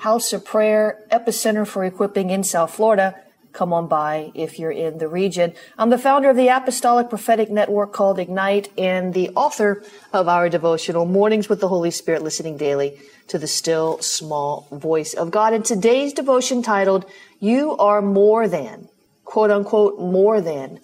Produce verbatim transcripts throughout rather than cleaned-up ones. House of Prayer, Epicenter for Equipping in South Florida. Come on by if you're in the region. I'm the founder of the Apostolic Prophetic Network called Ignite and the author of our devotional, Mornings with the Holy Spirit, listening daily to the still small voice of God. And today's devotion titled, You Are More Than, quote unquote, more than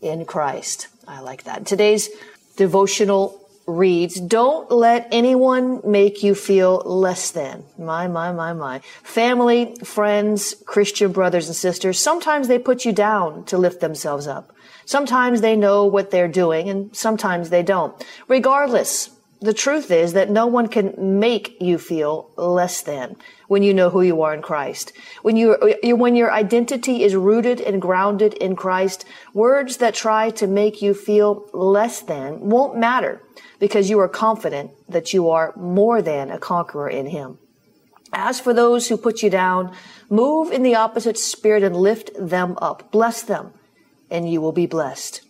in Christ. I like that. Today's devotional reads, don't let anyone make you feel less than. My, my, my, my. Family, friends, Christian brothers and sisters, sometimes they put you down to lift themselves up. Sometimes they know what they're doing and sometimes they don't. Regardless, the truth is that no one can make you feel less than when you know who you are in Christ. When you, when your identity is rooted and grounded in Christ, words that try to make you feel less than won't matter, because you are confident that you are more than a conqueror in Him. As for those who put you down, move in the opposite spirit and lift them up. Bless them, and you will be blessed.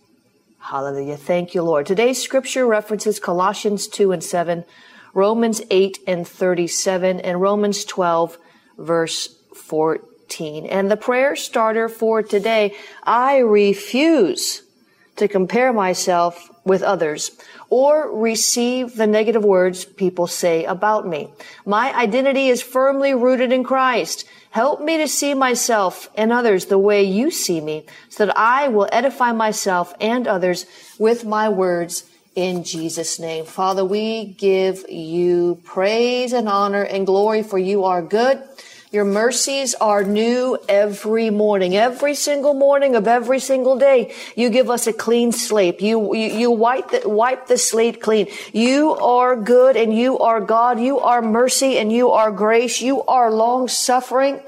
Hallelujah. Thank you, Lord. Today's scripture references Colossians two and seven, Romans eight and thirty-seven, and Romans twelve, verse fourteen. And the prayer starter for today, I refuse to compare myself with others or receive the negative words people say about me. My identity is firmly rooted in Christ. Help me to see myself and others the way you see me, so that I will edify myself and others with my words in Jesus' name. Father, we give you praise and honor and glory, for you are good. Your mercies are new every morning, every single morning of every single day. You give us a clean slate. You, you, you wipe the, wipe the slate clean. You are good and you are God. You are mercy and you are grace. You are long suffering.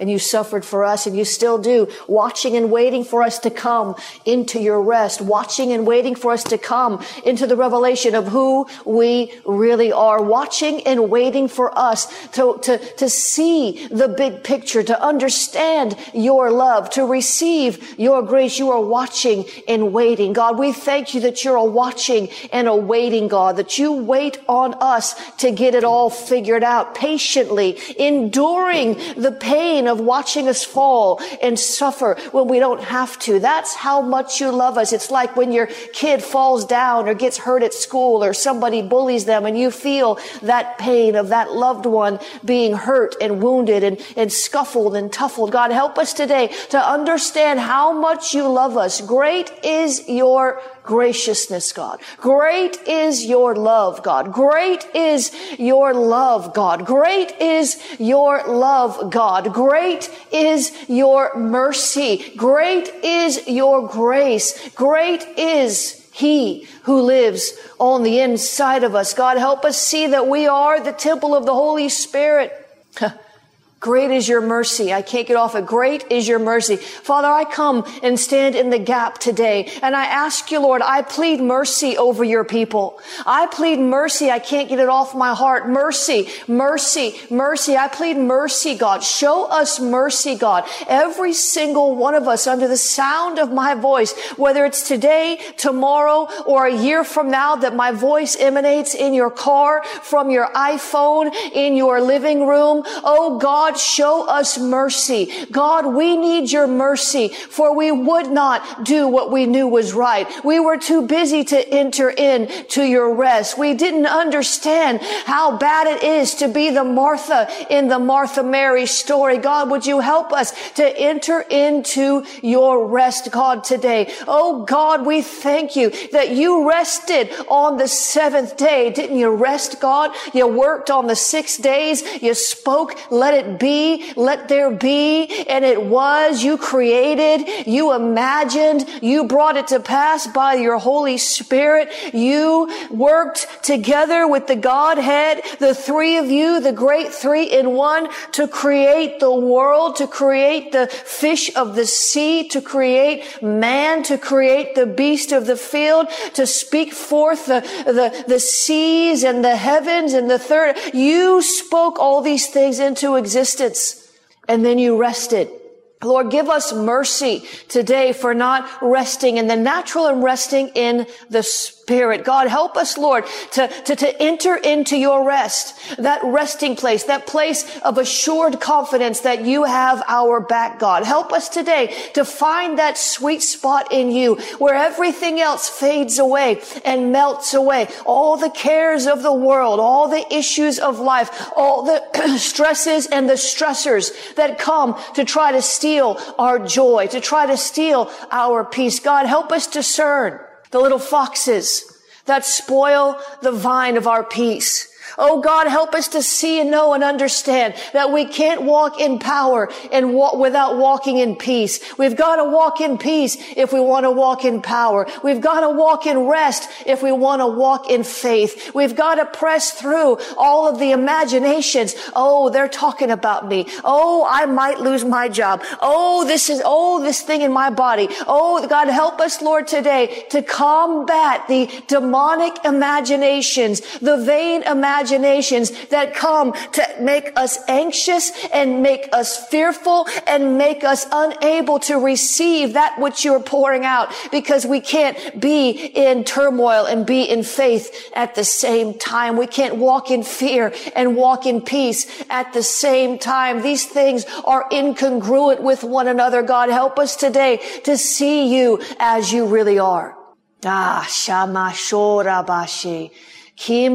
And you suffered for us, and you still do, watching and waiting for us to come into your rest, watching and waiting for us to come into the revelation of who we really are, watching and waiting for us to, to, to see the big picture, to understand your love, to receive your grace. You are watching and waiting, God. We thank you that you're a watching and a waiting God, that you wait on us to get it all figured out, patiently enduring the pain of watching us fall and suffer when we don't have to. That's how much you love us. It's like when your kid falls down or gets hurt at school or somebody bullies them and you feel that pain of that loved one being hurt and wounded and, and scuffled and tuffled. God, help us today to understand how much you love us. Great is your graciousness, God. Great is your love, God. Great is your love, God. Great is your love, God. Great is your mercy. Great is your grace. Great is He who lives on the inside of us. God, help us see that we are the temple of the Holy Spirit. Great is your mercy. I can't get off it. Great is your mercy. Father, I come and stand in the gap today. And I ask you, Lord, I plead mercy over your people. I plead mercy. I can't get it off my heart. Mercy, mercy, mercy. I plead mercy, God. Show us mercy, God. Every single one of us under the sound of my voice, whether it's today, tomorrow, or a year from now, that my voice emanates in your car, from your iPhone, in your living room. Oh, God, God, show us mercy. God, we need your mercy, for we would not do what we knew was right. We were too busy to enter in to your rest. We didn't understand how bad it is to be the Martha in the Martha Mary story. God, would you help us to enter into your rest, God, today? Oh God, we thank you that you rested on the seventh day. Didn't you rest, God? You worked on the six days. You spoke, let it be, let there be, and it was. You created, you imagined, you brought it to pass by your Holy Spirit. You worked together with the Godhead, the three of you, the great three in one, to create the world, to create the fish of the sea, to create man, to create the beast of the field, to speak forth the, the, the seas and the heavens and the third. You spoke all these things into existence, and then you rested. Lord, give us mercy today for not resting in the natural and resting in the spirit. God, help us, Lord, to, to, to enter into your rest, that resting place, that place of assured confidence that you have our back, God. Help us today to find that sweet spot in you where everything else fades away and melts away. All the cares of the world, all the issues of life, all the stresses and the stressors that come to try to steal our joy, to try to steal our peace. God, help us discern the little foxes that spoil the vine of our peace. Oh God, help us to see and know and understand that we can't walk in power and walk without walking in peace. We've got to walk in peace if we want to walk in power. We've got to walk in rest if we want to walk in faith. We've got to press through all of the imaginations. Oh, they're talking about me. Oh, I might lose my job. Oh, this is, oh, this thing in my body. Oh, God, help us, Lord, today to combat the demonic imaginations, the vain imaginations, imaginations that come to make us anxious and make us fearful and make us unable to receive that which you're pouring out, because we can't be in turmoil and be in faith at the same time. We can't walk in fear and walk in peace at the same time. These things are incongruent with one another. God, help us today to see you as you really are. Ah, Shama Shorabashi. I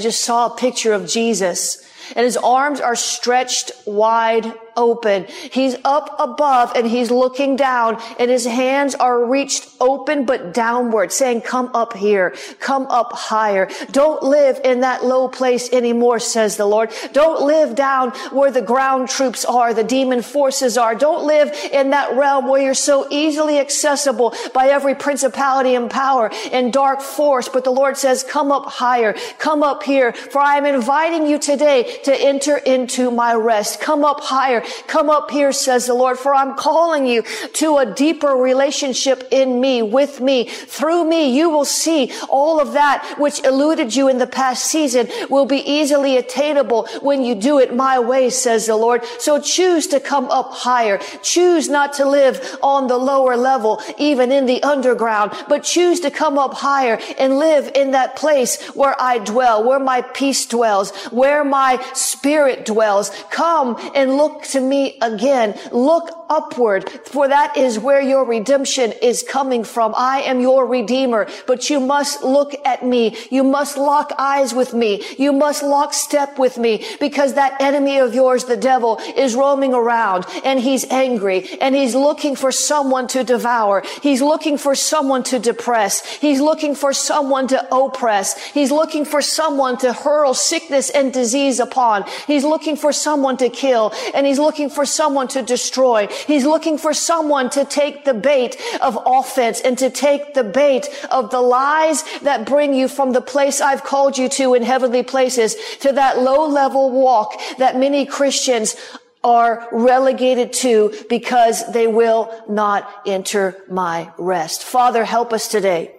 just saw a picture of Jesus, and his arms are stretched wide open. He's up above and he's looking down, and his hands are reached open but downward, saying, come up here, come up higher. Don't live in that low place anymore, says the Lord. Don't live down where the ground troops are, the demon forces are. Don't live in that realm where you're so easily accessible by every principality and power and dark force. But the Lord says, come up higher, come up here, for I am inviting you today to enter into my rest. Come up higher. Come up here, says the Lord, for I'm calling you to a deeper relationship in me, with me, through me. You will see all of that which eluded you in the past season will be easily attainable when you do it my way, says the Lord. So choose to come up higher. Choose not to live on the lower level, even in the underground, but choose to come up higher and live in that place where I dwell, where my peace dwells, where my spirit dwells. Come and look to me again. Look upward, for that is where your redemption is coming from. I am your redeemer, but you must look at me. You must lock eyes with me. You must lock step with me, because that enemy of yours, the devil, is roaming around, and he's angry, and he's looking for someone to devour. He's looking for someone to depress. He's looking for someone to oppress. He's looking for someone to hurl sickness and disease upon. He's looking for someone to kill, and he's looking for someone to destroy. He's looking for someone to take the bait of offense and to take the bait of the lies that bring you from the place I've called you to in heavenly places to that low-level walk that many Christians are relegated to because they will not enter my rest. Father, help us today.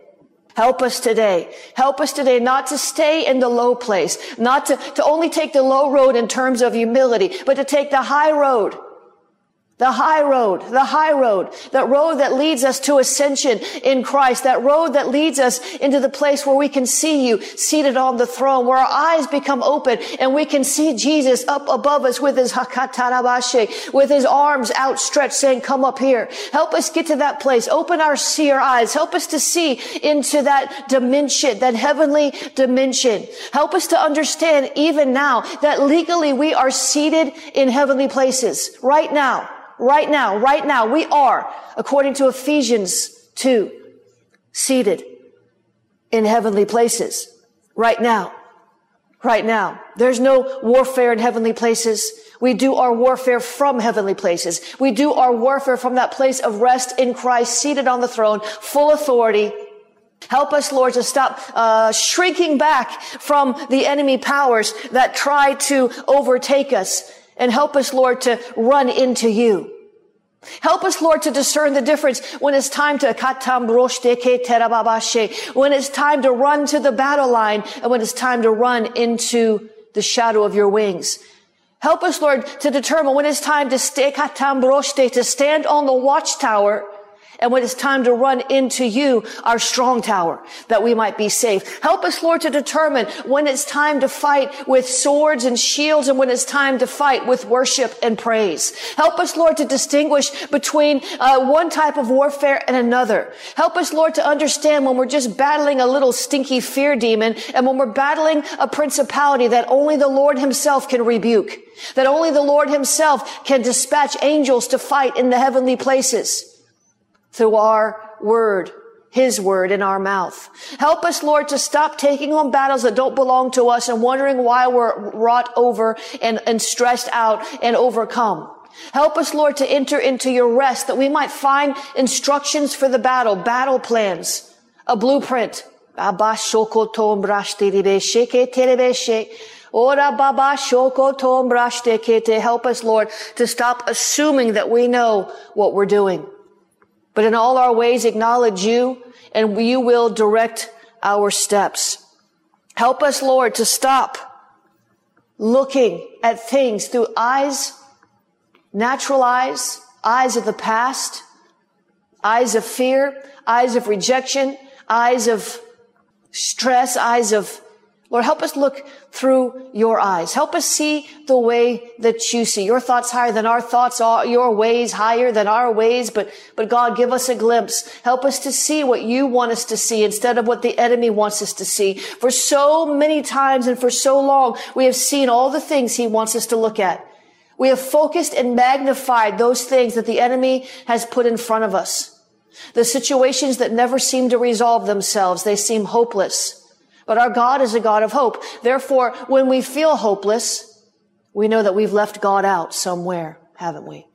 Help us today. Help us today not to stay in the low place, not to, to only take the low road in terms of humility, but to take the high road. The high road, the high road, that road that leads us to ascension in Christ, that road that leads us into the place where we can see you seated on the throne, where our eyes become open and we can see Jesus up above us with his hakatarabashe, with his arms outstretched saying, come up here. Help us get to that place. Open our seer eyes. Help us to see into that dimension, that heavenly dimension. Help us to understand even now that legally we are seated in heavenly places right now. Right now, right now, we are, according to Ephesians two, seated in heavenly places. Right now, right now. There's no warfare in heavenly places. We do our warfare from heavenly places. We do our warfare from that place of rest in Christ, seated on the throne, full authority. Help us, Lord, to stop uh shrinking back from the enemy powers that try to overtake us. And help us, Lord, to run into you. Help us, Lord, to discern the difference when it's time to when it's time to run to the battle line and when it's time to run into the shadow of your wings. Help us, Lord, to determine when it's time to stay to stand on the watchtower and when it's time to run into you, our strong tower, that we might be safe. Help us, Lord, to determine when it's time to fight with swords and shields and when it's time to fight with worship and praise. Help us, Lord, to distinguish between uh, one type of warfare and another. Help us, Lord, to understand when we're just battling a little stinky fear demon and when we're battling a principality that only the Lord himself can rebuke, that only the Lord himself can dispatch angels to fight in the heavenly places. Through our word, his word in our mouth. Help us, Lord, to stop taking on battles that don't belong to us and wondering why we're wrought over and, and stressed out and overcome. Help us, Lord, to enter into your rest that we might find instructions for the battle, battle plans, a blueprint. Help us, Lord, to stop assuming that we know what we're doing. But in all our ways, acknowledge you, and you will direct our steps. Help us, Lord, to stop looking at things through eyes, natural eyes, eyes of the past, eyes of fear, eyes of rejection, eyes of stress, eyes of... Lord, help us look through your eyes. Help us see the way that you see. Your thoughts higher than our thoughts, your ways higher than our ways. But, but God, give us a glimpse. Help us to see what you want us to see instead of what the enemy wants us to see. For so many times and for so long, we have seen all the things he wants us to look at. We have focused and magnified those things that the enemy has put in front of us. The situations that never seem to resolve themselves. They seem hopeless. But our God is a God of hope. Therefore, when we feel hopeless, we know that we've left God out somewhere, haven't we?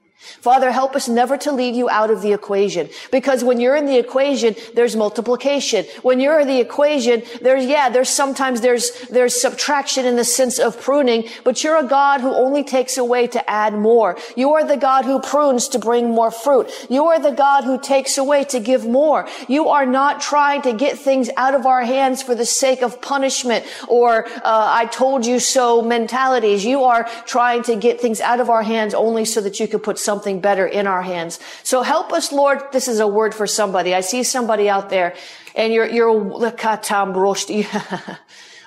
Father, help us never to leave you out of the equation. Because when you're in the equation, there's multiplication. When you're in the equation, there's, yeah, there's sometimes there's, there's subtraction in the sense of pruning, but you're a God who only takes away to add more. You are the God who prunes to bring more fruit. You are the God who takes away to give more. You are not trying to get things out of our hands for the sake of punishment or, uh, I told you so mentalities. You are trying to get things out of our hands only so that you could put something better in our hands. So help us, Lord. This is a word for somebody. I see somebody out there and you're, you're,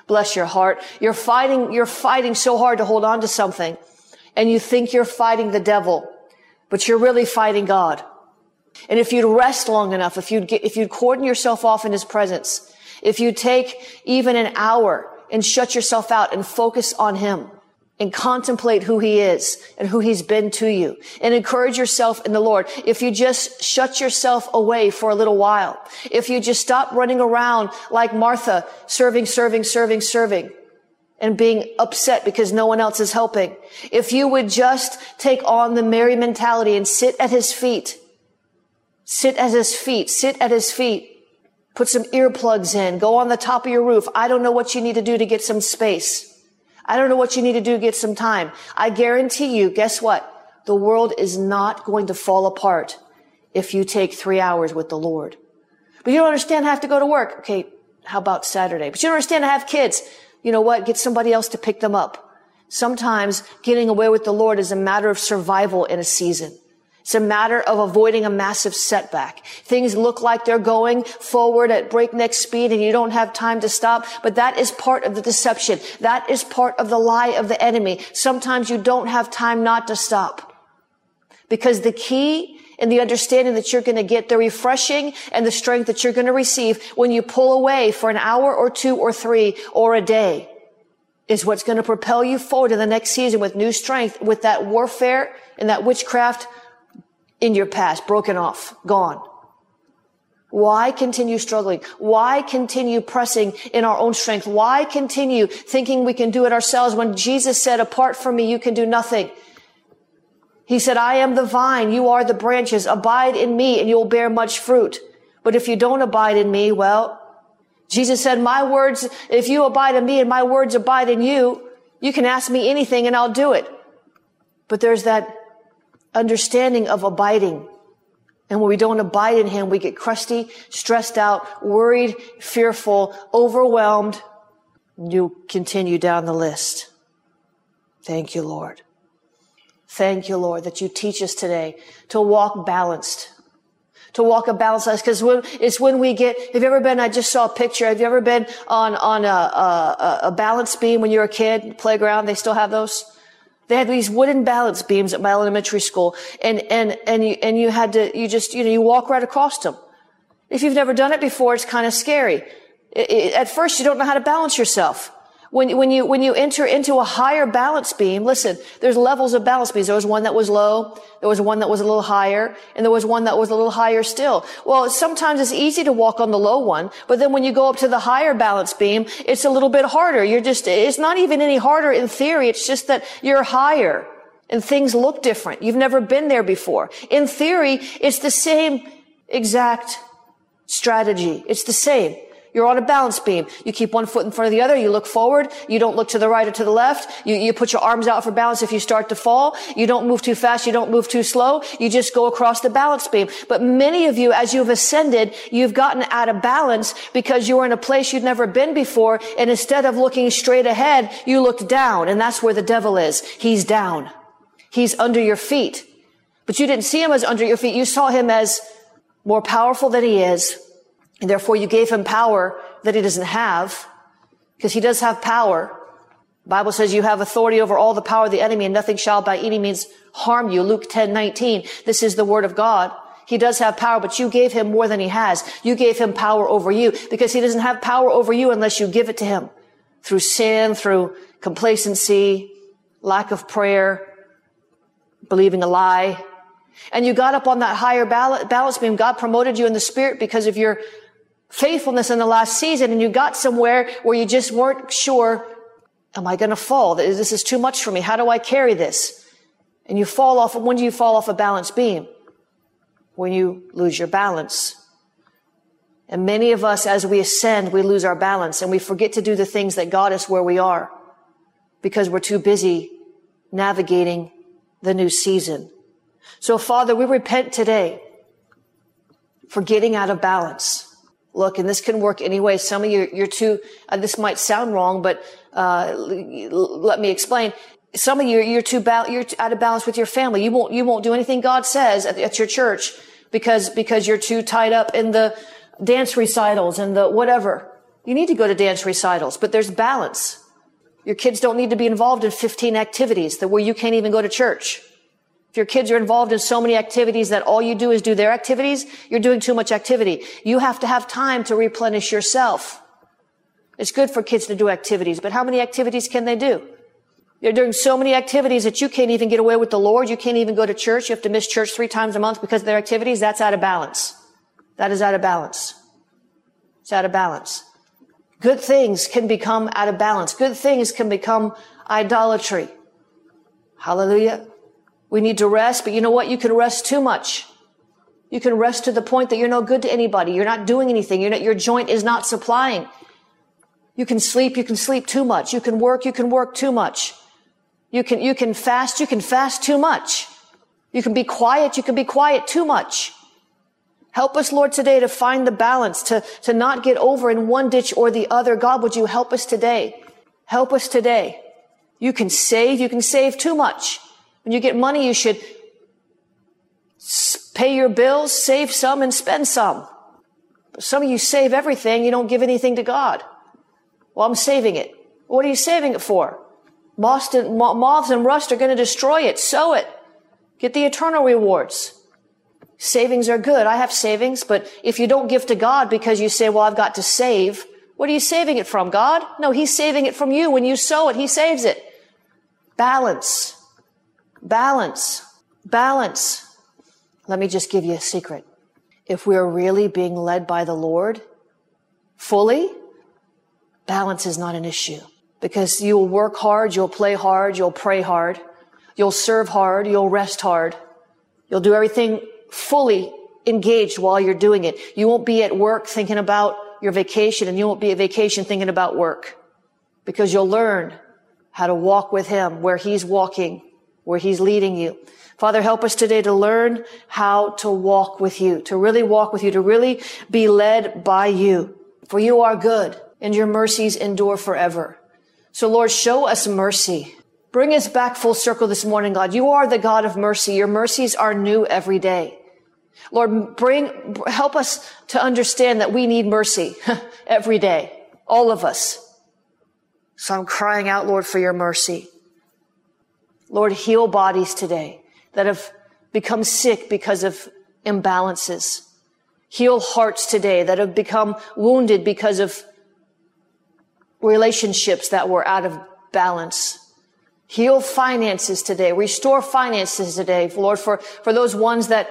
bless your heart. You're fighting, you're fighting so hard to hold on to something and you think you're fighting the devil, but you're really fighting God. And if you'd rest long enough, if you'd get, if you'd cordon yourself off in his presence, if you take even an hour and shut yourself out and focus on him, and contemplate who he is and who he's been to you and encourage yourself in the Lord. If you just shut yourself away for a little while, if you just stop running around like Martha, serving, serving, serving, serving and being upset because no one else is helping. If you would just take on the Mary mentality and sit at his feet, sit at his feet, sit at his feet, put some earplugs in, go on the top of your roof. I don't know what you need to do to get some space. I don't know what you need to do to get some time. I guarantee you, guess what? The world is not going to fall apart if you take three hours with the Lord. But you don't understand I have to go to work. Okay, how about Saturday? But you don't understand I have kids. You know what? Get somebody else to pick them up. Sometimes getting away with the Lord is a matter of survival in a season. It's a matter of avoiding a massive setback. Things look like they're going forward at breakneck speed and you don't have time to stop, but that is part of the deception. That is part of the lie of the enemy. Sometimes you don't have time not to stop, because the key and the understanding that you're going to get, the refreshing and the strength that you're going to receive when you pull away for an hour or two or three or a day, is what's going to propel you forward to the next season with new strength, with that warfare and that witchcraft in your past, broken off, gone. Why continue struggling? Why continue pressing in our own strength? Why continue thinking we can do it ourselves when Jesus said, apart from me, you can do nothing? He said, I am the vine, you are the branches. Abide in me and you will bear much fruit. But if you don't abide in me, well, Jesus said, my words, if you abide in me and my words abide in you, you can ask me anything and I'll do it. But there's that understanding of abiding. And when we don't abide in him, we get crusty, stressed out, worried, fearful, overwhelmed. You continue down the list. Thank you, Lord. Thank you, Lord, that you teach us today to walk balanced, to walk a balanced life. Because it's when we get, have you ever been, I just saw a picture, have you ever been on on a, a, a balance beam when you were a kid, playground? They still have those? They had these wooden balance beams at my elementary school. And, and, and, you, and you had to, you just, you know, you walk right across them. If you've never done it before, it's kind of scary. It, it, at first, you don't know how to balance yourself. When, when you, when you enter into a higher balance beam, listen, there's levels of balance beams. There was one that was low. There was one that was a little higher, and there was one that was a little higher still. Well, sometimes it's easy to walk on the low one, but then when you go up to the higher balance beam, it's a little bit harder. You're just, it's not even any harder in theory. It's just that you're higher and things look different. You've never been there before. In theory, it's the same exact strategy. It's the same. You're on a balance beam. You keep one foot in front of the other. You look forward. You don't look to the right or to the left. You, you put your arms out for balance if you start to fall. You don't move too fast. You don't move too slow. You just go across the balance beam. But many of you, as you've ascended, you've gotten out of balance because you were in a place you'd never been before. And instead of looking straight ahead, you looked down. And that's where the devil is. He's down. He's under your feet. But you didn't see him as under your feet. You saw him as more powerful than he is. And therefore you gave him power that he doesn't have, because he does have power. The Bible says you have authority over all the power of the enemy, and nothing shall by any means harm you. Luke ten nineteen. This is the word of God. He does have power, but you gave him more than he has. You gave him power over you, because he doesn't have power over you unless you give it to him through sin, through complacency, lack of prayer, believing a lie. And you got up on that higher balance beam. God promoted you in the spirit because of your faithfulness in the last season, and you got somewhere where you just weren't sure, am I going to fall? This is too much for me. How do I carry this? And you fall off. When do you fall off a balance beam? When you lose your balance. And many of us, as we ascend, we lose our balance and we forget to do the things that got us where we are, because we're too busy navigating the new season. So, Father, we repent today for getting out of balance. Look, and this can work anyway. Some of you, you're too, uh, this might sound wrong, but uh, let me explain. Some of you, you're too, ba- you're out of balance with your family. You won't, you won't do anything God says at, at your church because, because you're too tied up in the dance recitals and the whatever. You need to go to dance recitals, but there's balance. Your kids don't need to be involved in fifteen activities that where you can't even go to church. If your kids are involved in so many activities that all you do is do their activities, you're doing too much activity. You have to have time to replenish yourself. It's good for kids to do activities, but how many activities can they do? They're doing so many activities that you can't even get away with the Lord. You can't even go to church. You have to miss church three times a month because of their activities. That's out of balance. That is out of balance. It's out of balance. Good things can become out of balance. Good things can become idolatry. Hallelujah. We need to rest, but you know what? You can rest too much. You can rest to the point that you're no good to anybody. You're not doing anything. You're not, your joint is not supplying. You can sleep. You can sleep too much. You can work. You can work too much. You can, you can fast. You can fast too much. You can be quiet. You can be quiet too much. Help us, Lord, today to find the balance, to, to not get over in one ditch or the other. God, would you help us today? Help us today. You can save. You can save too much. When you get money, you should Pay your bills, save some, and spend some. Some of you save everything. You don't give anything to God. Well, I'm saving it. What are you saving it for? Moths and, moths and rust are going to destroy it. Sow it. Get the eternal rewards. Savings are good. I have savings, but if you don't give to God because you say, well, I've got to save, what are you saving it from, God? No, he's saving it from you. When you sow it, he saves it. Balance. Balance. Balance. Let me just give you a secret. If we're really being led by the Lord fully, balance is not an issue, because you'll work hard, you'll play hard, you'll pray hard, you'll serve hard, you'll rest hard. You'll do everything fully engaged while you're doing it. You won't be at work thinking about your vacation, and you won't be at vacation thinking about work, because you'll learn how to walk with him where he's walking, where he's leading you. Father, help us today to learn how to walk with you, to really walk with you, to really be led by you. For you are good, and your mercies endure forever. So Lord, show us mercy. Bring us back full circle this morning, God. You are the God of mercy. Your mercies are new every day. Lord, bring, help us to understand that we need mercy every day, all of us. So I'm crying out, Lord, for your mercy. Lord, heal bodies today that have become sick because of imbalances. Heal hearts today that have become wounded because of relationships that were out of balance. Heal finances today. Restore finances today, Lord, for, for those ones that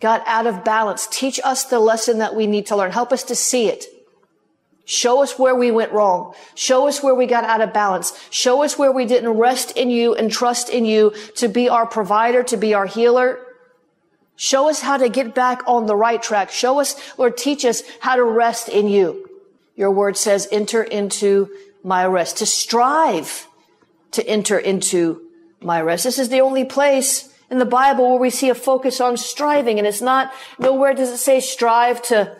got out of balance. Teach us the lesson that we need to learn. Help us to see it. Show us where we went wrong. Show us where we got out of balance. Show us where we didn't rest in you and trust in you to be our provider, to be our healer. Show us how to get back on the right track. Show us, Lord, teach us how to rest in you. Your word says, enter into my rest, to strive to enter into my rest. This is the only place in the Bible where we see a focus on striving. And it's not, nowhere does it say strive to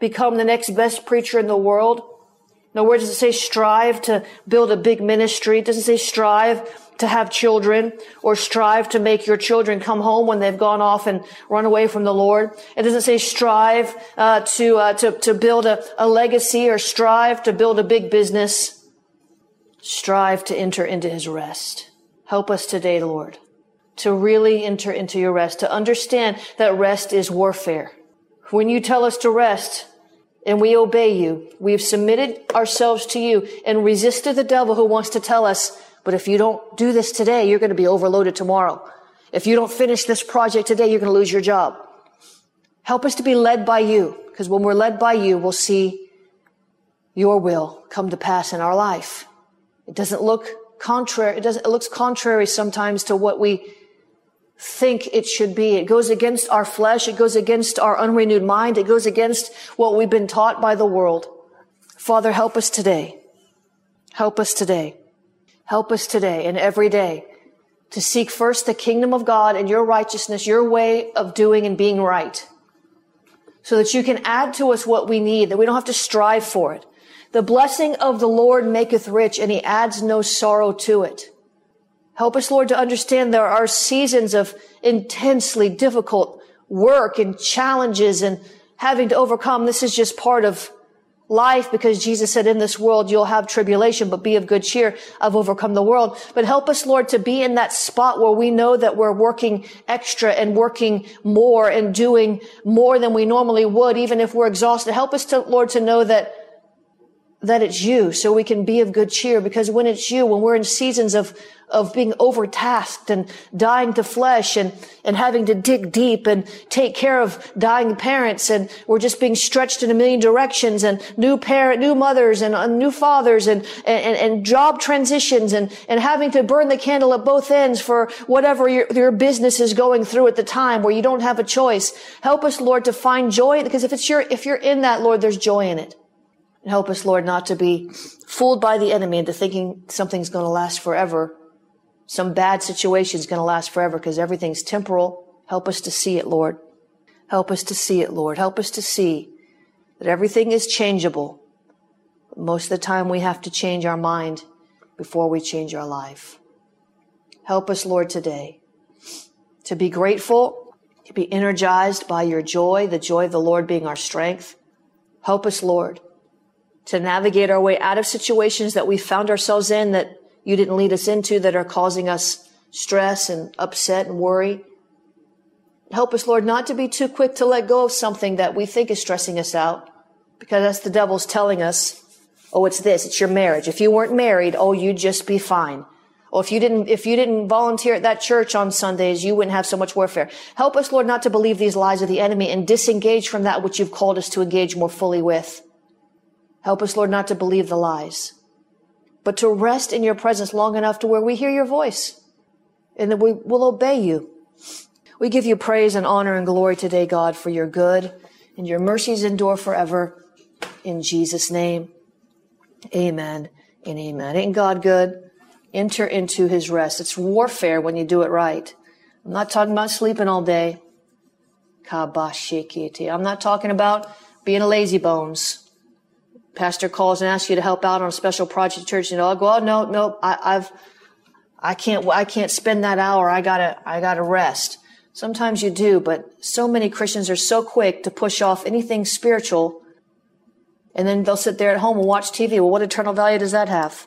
become the next best preacher in the world. Nowhere does it say strive to build a big ministry. It doesn't say strive to have children, or strive to make your children come home when they've gone off and run away from the Lord. It doesn't say strive uh, to, uh, to to build a, a legacy, or strive to build a big business. Strive to enter into his rest. Help us today, Lord, to really enter into your rest, to understand that rest is warfare. When you tell us to rest and we obey you, we've submitted ourselves to you and resisted the devil who wants to tell us, but if you don't do this today, you're going to be overloaded tomorrow. If you don't finish this project today, you're going to lose your job. Help us to be led by you, because when we're led by you, we'll see your will come to pass in our life. It doesn't look contrary. It doesn't, it looks contrary sometimes to what we think it should be. It goes against our flesh. It goes against our unrenewed mind. It goes against what we've been taught by the world. Father, help us today. Help us today. Help us today and every day to seek first the kingdom of God and your righteousness, your way of doing and being right, so that you can add to us what we need, that we don't have to strive for it. The blessing of the Lord maketh rich, and he adds no sorrow to it. Help us, Lord, to understand there are seasons of intensely difficult work and challenges and having to overcome. This is just part of life, because Jesus said, in this world you'll have tribulation, but be of good cheer, I've overcome the world. But help us, Lord, to be in that spot where we know that we're working extra and working more and doing more than we normally would, even if we're exhausted. Help us, to, Lord, to know that that it's you, so we can be of good cheer. Because when it's you, when we're in seasons of of being overtasked and dying to flesh and and having to dig deep and take care of dying parents, and we're just being stretched in a million directions, and new parent, new mothers, and uh, new fathers, and, and and job transitions, and and having to burn the candle at both ends for whatever your your business is going through at the time, where you don't have a choice. Help us, Lord, to find joy, because if it's your if you're in that, Lord, there's joy in it. And help us, Lord, not to be fooled by the enemy into thinking something's going to last forever. Some bad situation's going to last forever, because everything's temporal. Help us to see it, Lord. Help us to see it, Lord. Help us to see that everything is changeable. But most of the time we have to change our mind before we change our life. Help us, Lord, today to be grateful to be energized by your joy, the joy of the Lord being our strength. Help us, Lord, to navigate our way out of situations that we found ourselves in that you didn't lead us into, that are causing us stress and upset and worry. Help us, Lord, not to be too quick to let go of something that we think is stressing us out, because that's the devil's telling us, oh, it's this, it's your marriage. If you weren't married, oh, you'd just be fine. Or if you didn't, if you didn't volunteer at that church on Sundays, you wouldn't have so much warfare. Help us, Lord, not to believe these lies of the enemy and disengage from that which you've called us to engage more fully with. Help us, Lord, not to believe the lies, but to rest in your presence long enough to where we hear your voice and that we will obey you. We give you praise and honor and glory today, God, for your good and your mercies endure forever. In Jesus' name, amen and amen. Ain't God good? Enter into his rest. It's warfare when you do it right. I'm not talking about sleeping all day. Kabashikiti. I'm not talking about being a lazy bones. Pastor calls and asks you to help out on a special project at church, and I'll go, oh, no, no, I, I've, I can't, I can't spend that hour. I gotta, I gotta rest. Sometimes you do, but so many Christians are so quick to push off anything spiritual, and then they'll sit there at home and watch T V. Well, what eternal value does that have?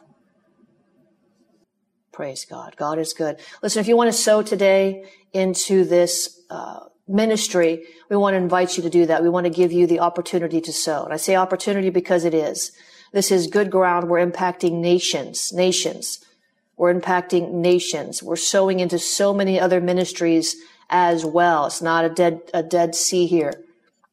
Praise God. God is good. Listen, if you want to sow today into this uh, ministry, we want to invite you to do that. We want to give you the opportunity to sow. And I say opportunity because it is. This is good ground. We're impacting nations, nations. We're impacting nations. We're sowing into so many other ministries as well. It's not a dead, a dead sea here.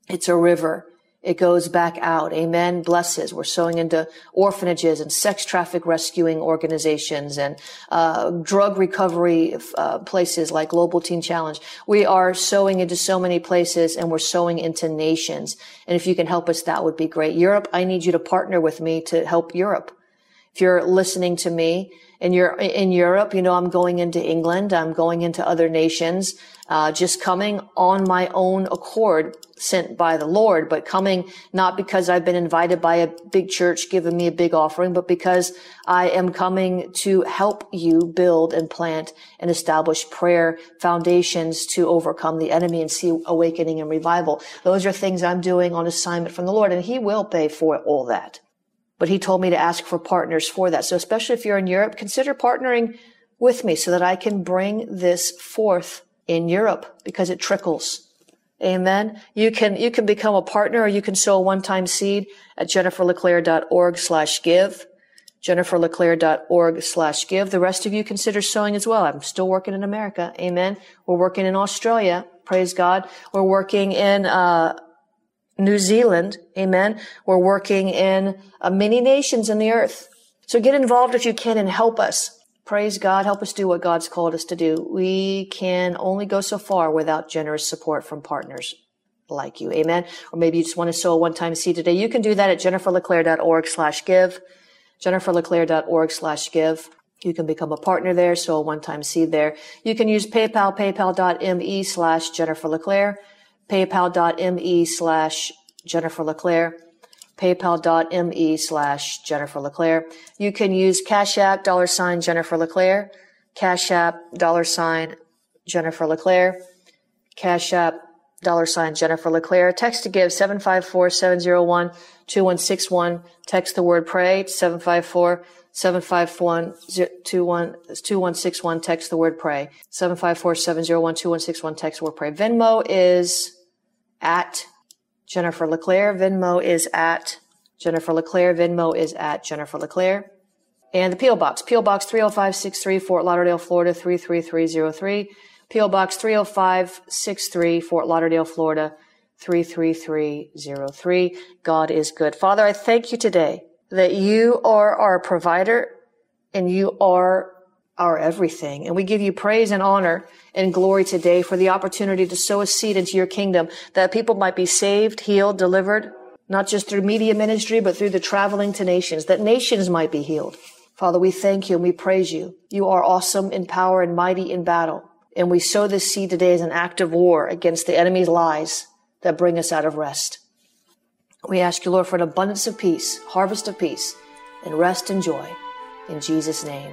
It's a river. It goes back out. Amen. Blesses. We're sowing into orphanages and sex traffic rescuing organizations and uh drug recovery uh, places like Global Teen Challenge. We are sowing into so many places, and we're sowing into nations. And if you can help us, that would be great. Europe, I need you to partner with me to help Europe. If you're listening to me and you're in Europe, you know, I'm going into England. I'm going into other nations, uh, just coming on my own accord, sent by the Lord, but coming not because I've been invited by a big church giving me a big offering, but because I am coming to help you build and plant and establish prayer foundations to overcome the enemy and see awakening and revival. Those are things I'm doing on assignment from the Lord, and he will pay for all that. But he told me to ask for partners for that. So especially if you're in Europe, consider partnering with me so that I can bring this forth in Europe, because it trickles. Amen. You can, you can become a partner, or you can sow a one-time seed at jenniferleclair dot org slash give. jenniferleclair dot org slash give. The rest of you consider sowing as well. I'm still working in America. Amen. We're working in Australia. Praise God. We're working in, uh, New Zealand. Amen. We're working in uh, many nations in the earth. So get involved if you can and help us. Praise God. Help us do what God's called us to do. We can only go so far without generous support from partners like you. Amen. Or maybe you just want to sow a one-time seed today. You can do that at jenniferleclair dot org slash give. jenniferleclair dot org slash give. You can become a partner there, sow a one-time seed there. You can use PayPal, paypal dot me slash jenniferleclair. paypal dot me slash jenniferleclair, paypal dot me slash jenniferleclair. You can use Cash App, dollar sign Jennifer LeClaire, Cash App, dollar sign Jennifer LeClaire, Cash App, dollar sign Jennifer LeClaire. Text to give seven five four, seven zero one, two one six one. Text the word pray seven five four, seven five one, two one six one. Text the word pray seven five four, seven zero one, two one six one. Text the word pray. Venmo is at Jennifer LeClaire. Venmo is at Jennifer LeClaire. Venmo is at Jennifer LeClaire. And the P O Box, P O Box three oh five six three, Fort Lauderdale, Florida three three three zero three. P O Box three oh five six three, Fort Lauderdale, Florida three three three zero three. God is good. Father, I thank you today that you are our provider and you are our everything. And we give you praise and honor and glory today for the opportunity to sow a seed into your kingdom, that people might be saved, healed, delivered, not just through media ministry, but through the traveling to nations, that nations might be healed. Father, we thank you and we praise you. You are awesome in power and mighty in battle. And we sow this seed today as an act of war against the enemy's lies that bring us out of rest. We ask you, Lord, for an abundance of peace, harvest of peace, and rest and joy. In Jesus' name,